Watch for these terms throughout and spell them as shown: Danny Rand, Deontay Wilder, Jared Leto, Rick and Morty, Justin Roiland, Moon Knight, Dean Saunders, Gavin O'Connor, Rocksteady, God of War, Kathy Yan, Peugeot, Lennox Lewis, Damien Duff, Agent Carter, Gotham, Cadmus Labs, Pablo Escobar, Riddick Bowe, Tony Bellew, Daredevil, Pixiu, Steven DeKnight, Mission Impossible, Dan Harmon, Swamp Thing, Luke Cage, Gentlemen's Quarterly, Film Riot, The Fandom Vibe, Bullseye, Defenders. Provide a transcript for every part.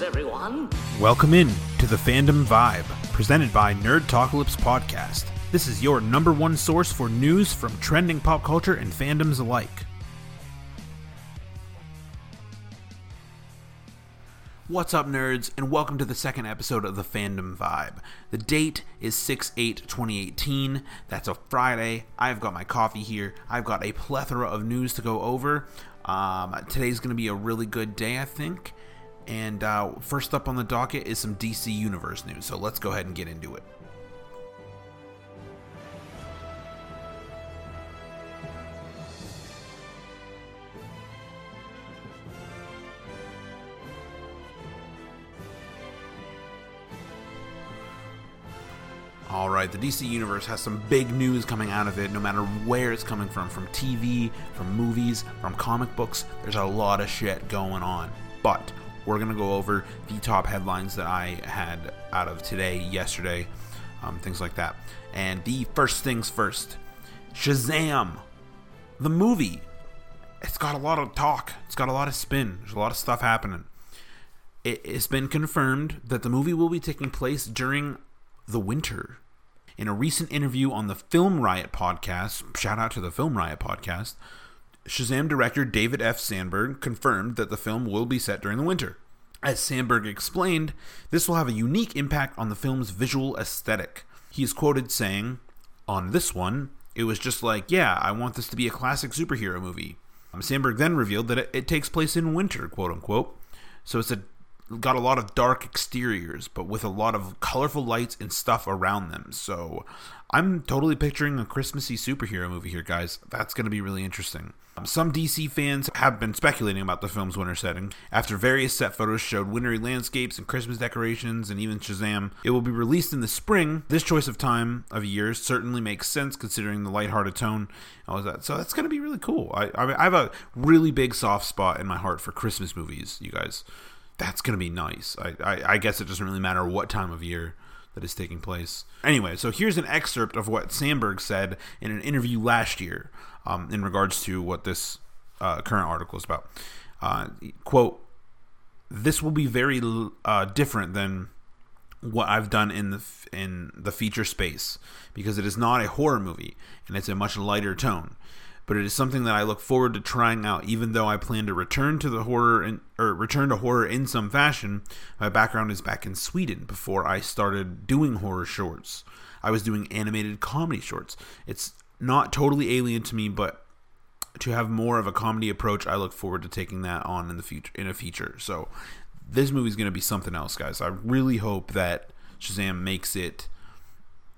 Greetings, everyone. Welcome in to The Fandom Vibe, presented by Nerd Talkalypse Podcast. This is your number one source for news from trending pop culture and fandoms alike. What's up, nerds, and welcome to the second episode of The Fandom Vibe. The date is 6/8/2018. That's a Friday. I've got my coffee here. I've got a plethora of news to go over. Today's going to be a really good day, I think. And first up on the docket is some DC Universe news, so let's go ahead and get into it. Alright, the DC Universe has some big news coming out of it, no matter where it's coming from TV, from movies, from comic books. There's a lot of shit going on. But we're going to go over the top headlines that I had out of today, yesterday, things like that. And the first things first, Shazam, the movie. It's got a lot of talk. It's got a lot of spin. There's a lot of stuff happening. It's been confirmed that the movie will be taking place during the winter. In a recent interview on the Film Riot podcast, shout out to the Film Riot podcast, Shazam director David F. Sandberg confirmed that the film will be set during the winter. As Sandberg explained, this will have a unique impact on the film's visual aesthetic. He is quoted saying, "On this one, it was just like, yeah, I want this to be a classic superhero movie." Sandberg then revealed that it takes place in winter, quote unquote. So it's got a lot of dark exteriors, but with a lot of colorful lights and stuff around them. So I'm totally picturing a Christmassy superhero movie here, guys. That's going to be really interesting. Some DC fans have been speculating about the film's winter setting. After various set photos showed wintry landscapes and Christmas decorations and even Shazam, it will be released in the spring. This choice of time of year certainly makes sense considering the lighthearted tone and all of that. So that's going to be really cool. I have a really big soft spot in my heart for Christmas movies, you guys. That's going to be nice. I guess it doesn't really matter what time of year that is taking place. Anyway, so here's an excerpt of what Sandberg said in an interview last year in regards to what this current article is about. Quote, "This will be very different than what I've done in the feature space because it is not a horror movie and it's a much lighter tone. But it is something that I look forward to trying out, even though I plan to return to horror in some fashion. My background is back in Sweden before I started doing horror shorts. I was doing animated comedy shorts. It's not totally alien to me, but to have more of a comedy approach, I look forward to taking that on in the future in a feature." So this movie is going to be something else, guys. I really hope that Shazam makes it,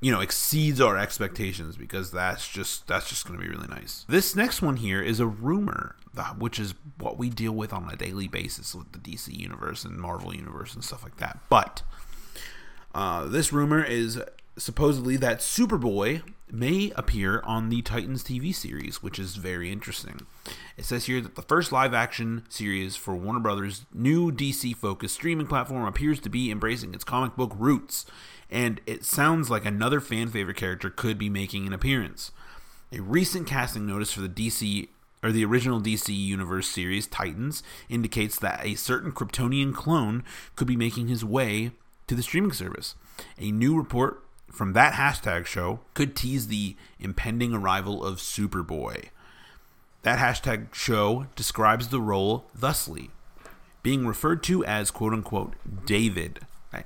exceeds our expectations, because that's just going to be really nice. This next one here is a rumor, which is what we deal with on a daily basis with the DC Universe and Marvel Universe and stuff like that. But this rumor is supposedly that Superboy may appear on the Titans TV series, which is very interesting. It says here that the first live-action series for Warner Brothers' new DC-focused streaming platform appears to be embracing its comic book roots, and it sounds like another fan-favorite character could be making an appearance. A recent casting notice for the original DC Universe series, Titans, indicates that a certain Kryptonian clone could be making his way to the streaming service. A new report from that hashtag show could tease the impending arrival of Superboy. That hashtag show describes the role thusly, being referred to as quote-unquote David.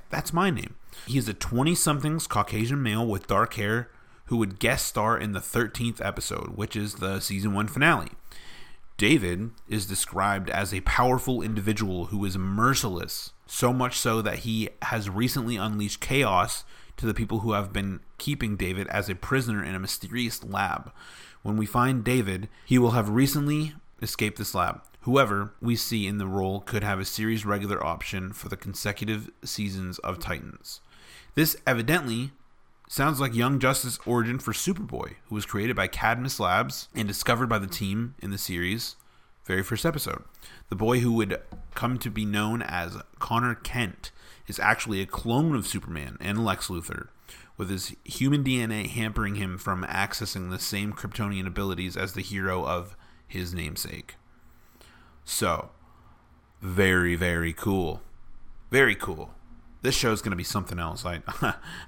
That's my name. He is a 20-somethings Caucasian male with dark hair who would guest star in the 13th episode, which is the season 1 finale. David is described as a powerful individual who is merciless, so much so that he has recently unleashed chaos to the people who have been keeping David as a prisoner in a mysterious lab. When we find David, he will have recently escaped this lab. Whoever we see in the role could have a series regular option for the consecutive seasons of Titans. This evidently sounds like Young Justice origin for Superboy, who was created by Cadmus Labs and discovered by the team in the series' very first episode. The boy who would come to be known as Connor Kent is actually a clone of Superman and Lex Luthor, with his human DNA hampering him from accessing the same Kryptonian abilities as the hero of his namesake. So, very, very cool. Very cool. This show's going to be something else. I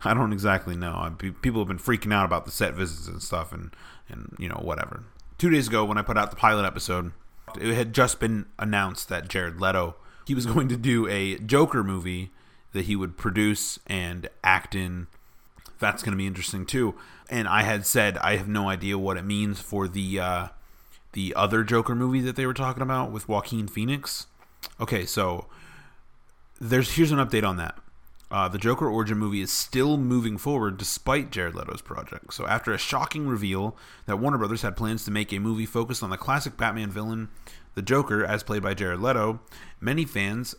don't exactly know. People have been freaking out about the set visits and stuff and you know, whatever. 2 days ago when I put out the pilot episode, it had just been announced that Jared Leto, he was going to do a Joker movie that he would produce and act in. That's going to be interesting too. And I had said I have no idea what it means for the other Joker movie that they were talking about with Joaquin Phoenix. Okay, so here's an update on that. The Joker origin movie is still moving forward despite Jared Leto's project. So after a shocking reveal that Warner Brothers had plans to make a movie focused on the classic Batman villain, the Joker, as played by Jared Leto, many fans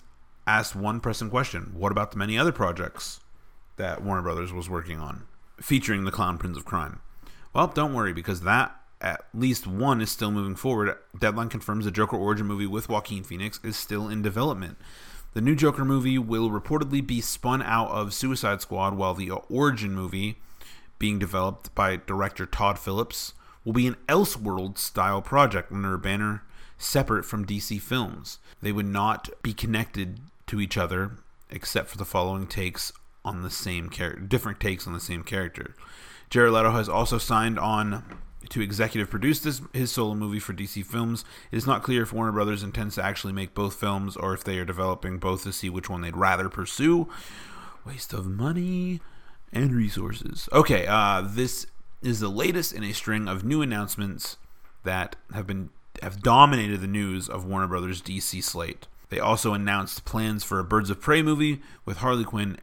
asked one pressing question. What about the many other projects that Warner Brothers was working on featuring the Clown Prince of Crime? Well, don't worry, because that at least one is still moving forward. Deadline confirms the Joker origin movie with Joaquin Phoenix is still in development. The new Joker movie will reportedly be spun out of Suicide Squad, while the origin movie, being developed by director Todd Phillips, will be an Elseworlds-style project under a banner separate from DC Films. They would not be connected to each other except for the following takes on the same character, different takes on the same character. Jared Leto has also signed on to executive produce his solo movie for DC Films. It is not clear if Warner Brothers intends to actually make both films or if they are developing both to see which one they'd rather pursue. Waste of money and resources. Okay, this is the latest in a string of new announcements that have dominated the news of Warner Brothers' DC slate. They also announced plans for a Birds of Prey movie with Harley Quinn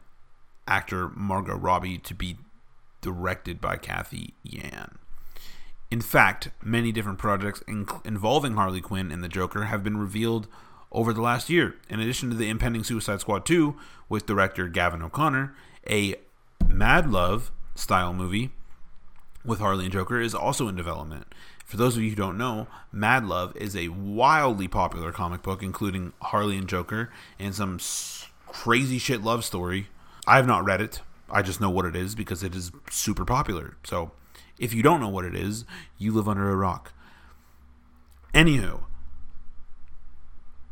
actor Margot Robbie to be directed by Kathy Yan. In fact, many different projects involving Harley Quinn and the Joker have been revealed over the last year. In addition to the impending Suicide Squad 2 with director Gavin O'Connor, a Mad Love style movie with Harley and Joker is also in development. For those of you who don't know, Mad Love is a wildly popular comic book, including Harley and Joker and some crazy shit love story. I have not read it. I just know what it is because it is super popular. So if you don't know what it is, you live under a rock. Anywho,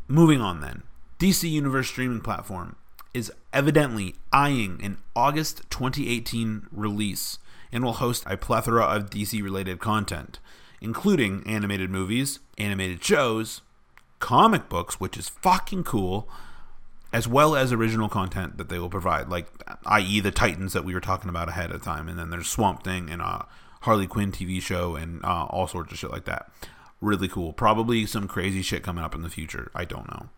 moving on then. DC Universe streaming platform is evidently eyeing an August 2018 release and will host a plethora of DC-related content, including animated movies, animated shows, comic books, which is fucking cool, as well as original content that they will provide, like, i.e. the Titans that we were talking about ahead of time, and then there's Swamp Thing and Harley Quinn TV show and all sorts of shit like that. Really cool. Probably some crazy shit coming up in the future. I don't know.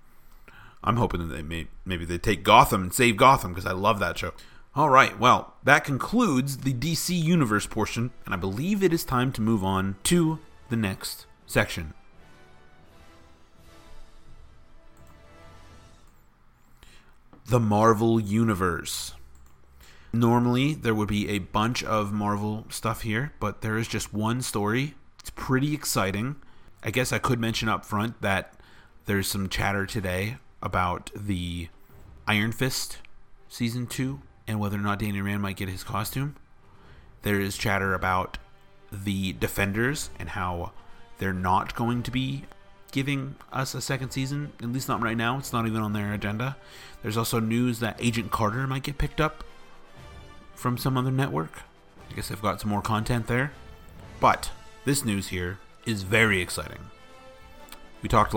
I'm hoping that they maybe they take Gotham and save Gotham, because I love that show. All right, well, that concludes the DC Universe portion, and I believe it is time to move on to the next section. The Marvel Universe. Normally, there would be a bunch of Marvel stuff here, but there is just one story. It's pretty exciting. I guess I could mention up front that there's some chatter today about the Iron Fist Season 2 and whether or not Danny Rand might get his costume. There is chatter about the Defenders and how they're not going to be giving us a second season, at least not right now. It's not even on their agenda. There's also news that Agent Carter might get picked up from some other network. I guess they've got some more content there. But this news here is very exciting. We talked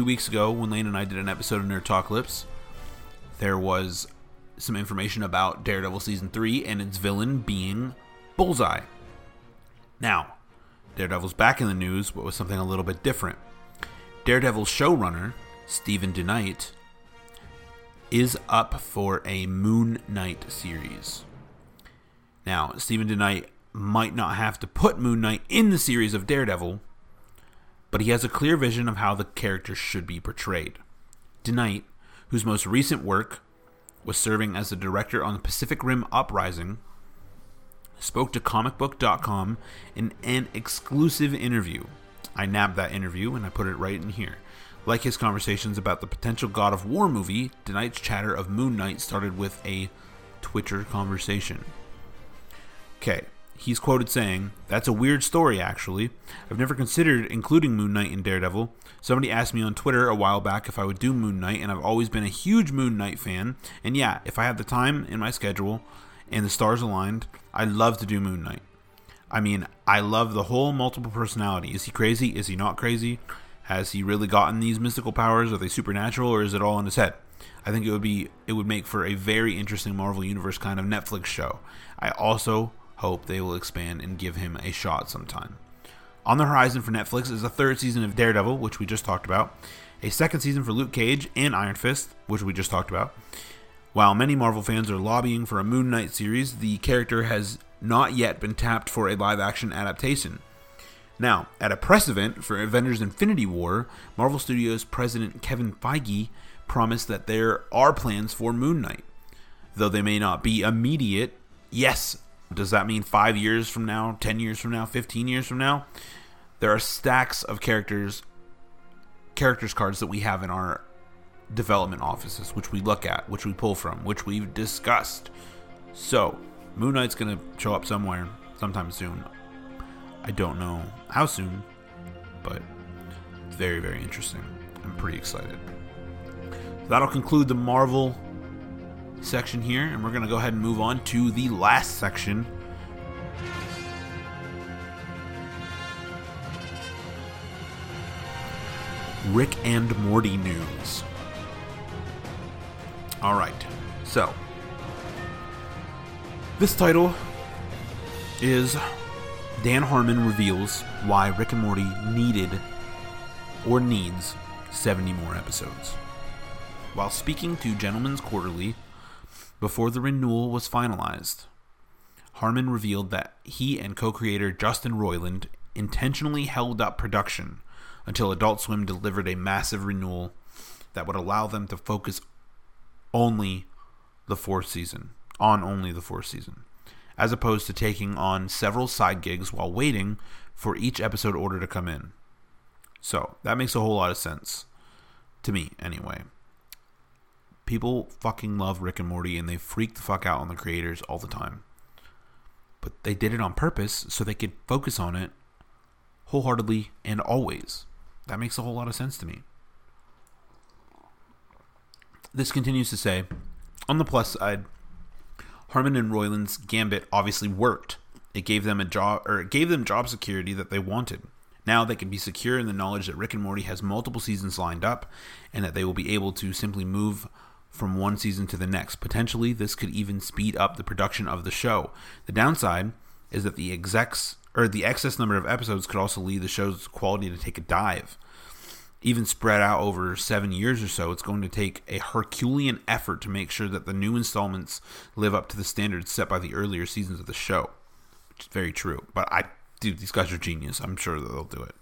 2 weeks ago when Lane and I did an episode of Nerd Talklips. There was some information about Daredevil Season 3 and its villain being Bullseye. Now, Daredevil's back in the news, but with something a little bit different. Daredevil showrunner, Steven DeKnight, is up for a Moon Knight series. Now, Steven DeKnight might not have to put Moon Knight in the series of Daredevil, but he has a clear vision of how the character should be portrayed. DeKnight, whose most recent work was serving as a director on the Pacific Rim Uprising, spoke to comicbook.com in an exclusive interview. I nabbed that interview and I put it right in here. Like his conversations about the potential God of War movie, DeKnight's chatter of Moon Knight started with a Twitter conversation. Okay, he's quoted saying, "That's a weird story, actually. I've never considered including Moon Knight in Daredevil. Somebody asked me on Twitter a while back if I would do Moon Knight, and I've always been a huge Moon Knight fan. And yeah, if I had the time in my schedule and the stars aligned, I'd love to do Moon Knight. I mean, I love the whole multiple personality. Is he crazy? Is he not crazy? Has he really gotten these mystical powers? Are they supernatural, or is it all in his head? I think it would make for a very interesting Marvel Universe kind of Netflix show. I also hope they will expand and give him a shot sometime." On the horizon for Netflix is a third season of Daredevil, which we just talked about, a second season for Luke Cage and Iron Fist, which we just talked about. While many Marvel fans are lobbying for a Moon Knight series, the character has not yet been tapped for a live-action adaptation. Now, at a press event for Avengers Infinity War, Marvel Studios president Kevin Feige promised that there are plans for Moon Knight. Though they may not be immediate, yes, does that mean 5 years from now, 10 years from now, 15 years from now? There are stacks of characters cards that we have in our development offices, which we look at, which we pull from, which we've discussed. So, Moon Knight's going to show up somewhere sometime soon. I don't know how soon, but it's very, very interesting. I'm pretty excited. So that'll conclude the Marvel section here, and we're going to go ahead and move on to the last section. Rick and Morty news. Alright, so this title is Dan Harmon reveals why Rick and Morty needs 70 more episodes. While speaking to Gentlemen's Quarterly before the renewal was finalized, Harmon revealed that he and co-creator Justin Roiland intentionally held up production until Adult Swim delivered a massive renewal that would allow them to focus only the fourth season, as opposed to taking on several side gigs while waiting for each episode order to come in. So, that makes a whole lot of sense. To me, anyway. People fucking love Rick and Morty, and they freak the fuck out on the creators all the time. But they did it on purpose so they could focus on it wholeheartedly and always. That makes a whole lot of sense to me. This continues to say, on the plus side, Harmon and Roiland's gambit obviously worked. It gave them job security that they wanted. Now they can be secure in the knowledge that Rick and Morty has multiple seasons lined up, and that they will be able to simply move from one season to the next. Potentially, this could even speed up the production of the show. The downside is that the excess number of episodes could also lead the show's quality to take a dive. Even spread out over 7 years or so, it's going to take a Herculean effort to make sure that the new installments live up to the standards set by the earlier seasons of the show. Which is very true. But dude, these guys are genius. I'm sure that they'll do it.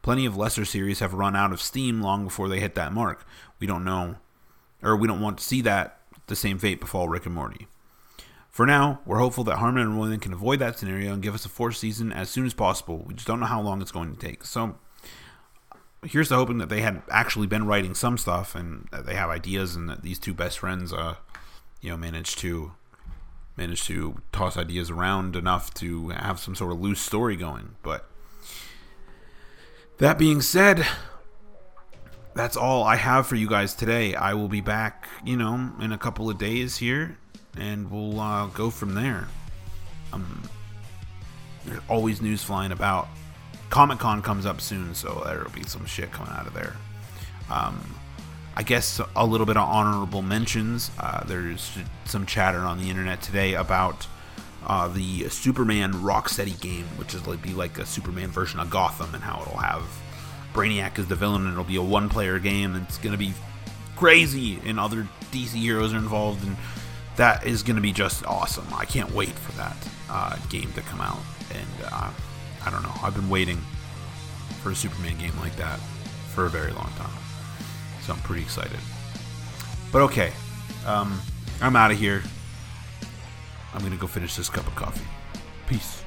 Plenty of lesser series have run out of steam long before they hit that mark. We don't want to see that the same fate befall Rick and Morty. For now, we're hopeful that Harmon and Roiland can avoid that scenario and give us a fourth season as soon as possible. We just don't know how long it's going to take. So, here's to hoping that they had actually been writing some stuff and that they have ideas, and that these two best friends, manage to toss ideas around enough to have some sort of loose story going. But that being said, that's all I have for you guys today. I will be back, in a couple of days here, and we'll go from there. There's always news flying about. Comic-Con comes up soon, so there'll be some shit coming out of there. I guess a little bit of honorable mentions. There's some chatter on the internet today about the Superman Rocksteady game, which is like a Superman version of Gotham, and how it'll have Brainiac as the villain, and it'll be a one-player game, and it's going to be crazy, and other DC heroes are involved, and that is going to be just awesome. I can't wait for that game to come out, and I don't know. I've been waiting for a Superman game like that for a very long time. So I'm pretty excited. But okay. I'm out of here. I'm going to go finish this cup of coffee. Peace.